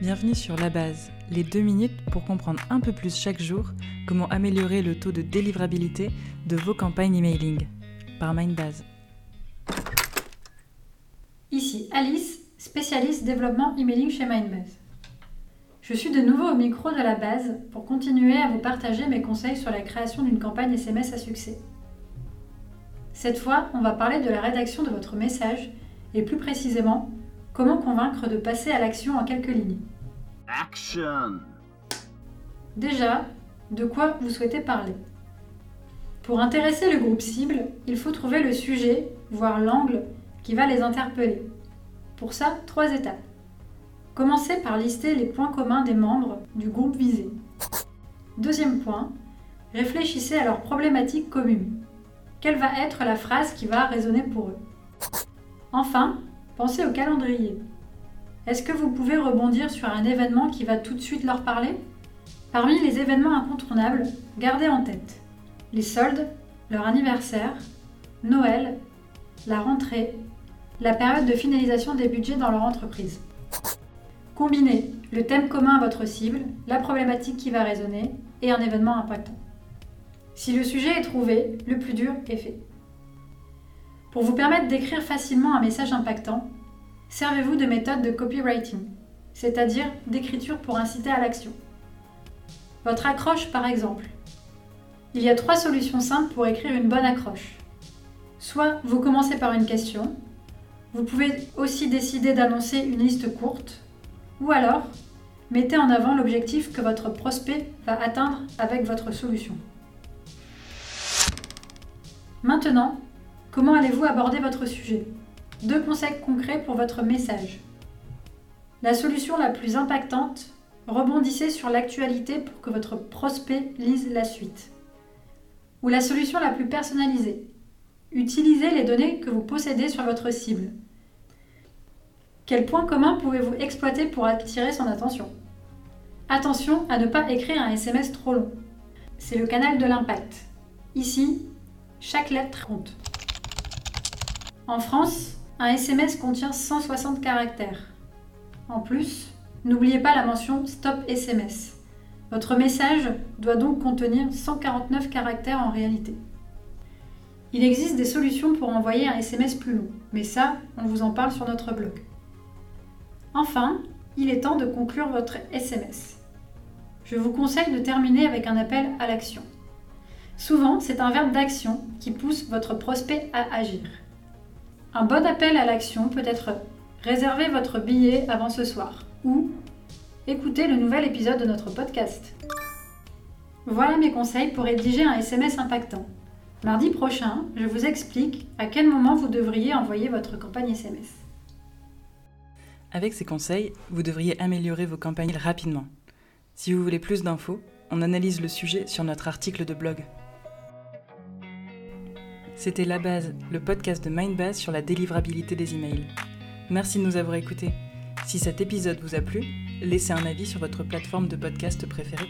Bienvenue sur La Base, les 2 minutes pour comprendre un peu plus chaque jour comment améliorer le taux de délivrabilité de vos campagnes emailing, par MindBase. Ici Alice, spécialiste développement emailing chez MindBase. Je suis de nouveau au micro de La Base pour continuer à vous partager mes conseils sur la création d'une campagne SMS à succès. Cette fois, on va parler de la rédaction de votre message et plus précisément, comment convaincre de passer à l'action en quelques lignes. Action. Déjà, de quoi vous souhaitez parler. Pour intéresser le groupe cible, il faut trouver le sujet, voire l'angle, qui va les interpeller. Pour ça, 3 étapes. Commencez par lister les points communs des membres du groupe visé. Deuxième point, réfléchissez à leurs problématiques communes. Quelle va être la phrase qui va résonner pour eux? Enfin, pensez au calendrier. Est-ce que vous pouvez rebondir sur un événement qui va tout de suite leur parler? Parmi les événements incontournables, gardez en tête les soldes, leur anniversaire, Noël, la rentrée, la période de finalisation des budgets dans leur entreprise. Combinez le thème commun à votre cible, la problématique qui va résonner et un événement impactant. Si le sujet est trouvé, le plus dur est fait. Pour vous permettre d'écrire facilement un message impactant, servez-vous de méthodes de copywriting, c'est-à-dire d'écriture pour inciter à l'action. Votre accroche par exemple. Il y a 3 solutions simples pour écrire une bonne accroche. Soit vous commencez par une question, vous pouvez aussi décider d'annoncer une liste courte, ou alors mettez en avant l'objectif que votre prospect va atteindre avec votre solution. Maintenant, comment allez-vous aborder votre sujet? 2 conseils concrets pour votre message. La solution la plus impactante, rebondissez sur l'actualité pour que votre prospect lise la suite. Ou la solution la plus personnalisée, utilisez les données que vous possédez sur votre cible. Quel point commun pouvez-vous exploiter pour attirer son attention? Attention à ne pas écrire un SMS trop long. C'est le canal de l'impact. Ici, chaque lettre compte. En France, un SMS contient 160 caractères. En plus, n'oubliez pas la mention « Stop SMS ». Votre message doit donc contenir 149 caractères en réalité. Il existe des solutions pour envoyer un SMS plus long, mais ça, on vous en parle sur notre blog. Enfin, il est temps de conclure votre SMS. Je vous conseille de terminer avec un appel à l'action. Souvent, c'est un verbe d'action qui pousse votre prospect à agir. Un bon appel à l'action peut être « Réservez votre billet avant ce soir » ou « Écoutez le nouvel épisode de notre podcast ». Voilà mes conseils pour rédiger un SMS impactant. Mardi prochain, je vous explique à quel moment vous devriez envoyer votre campagne SMS. Avec ces conseils, vous devriez améliorer vos campagnes rapidement. Si vous voulez plus d'infos, on analyse le sujet sur notre article de blog. C'était La Base, le podcast de MindBase sur la délivrabilité des emails. Merci de nous avoir écoutés. Si cet épisode vous a plu, laissez un avis sur votre plateforme de podcast préférée.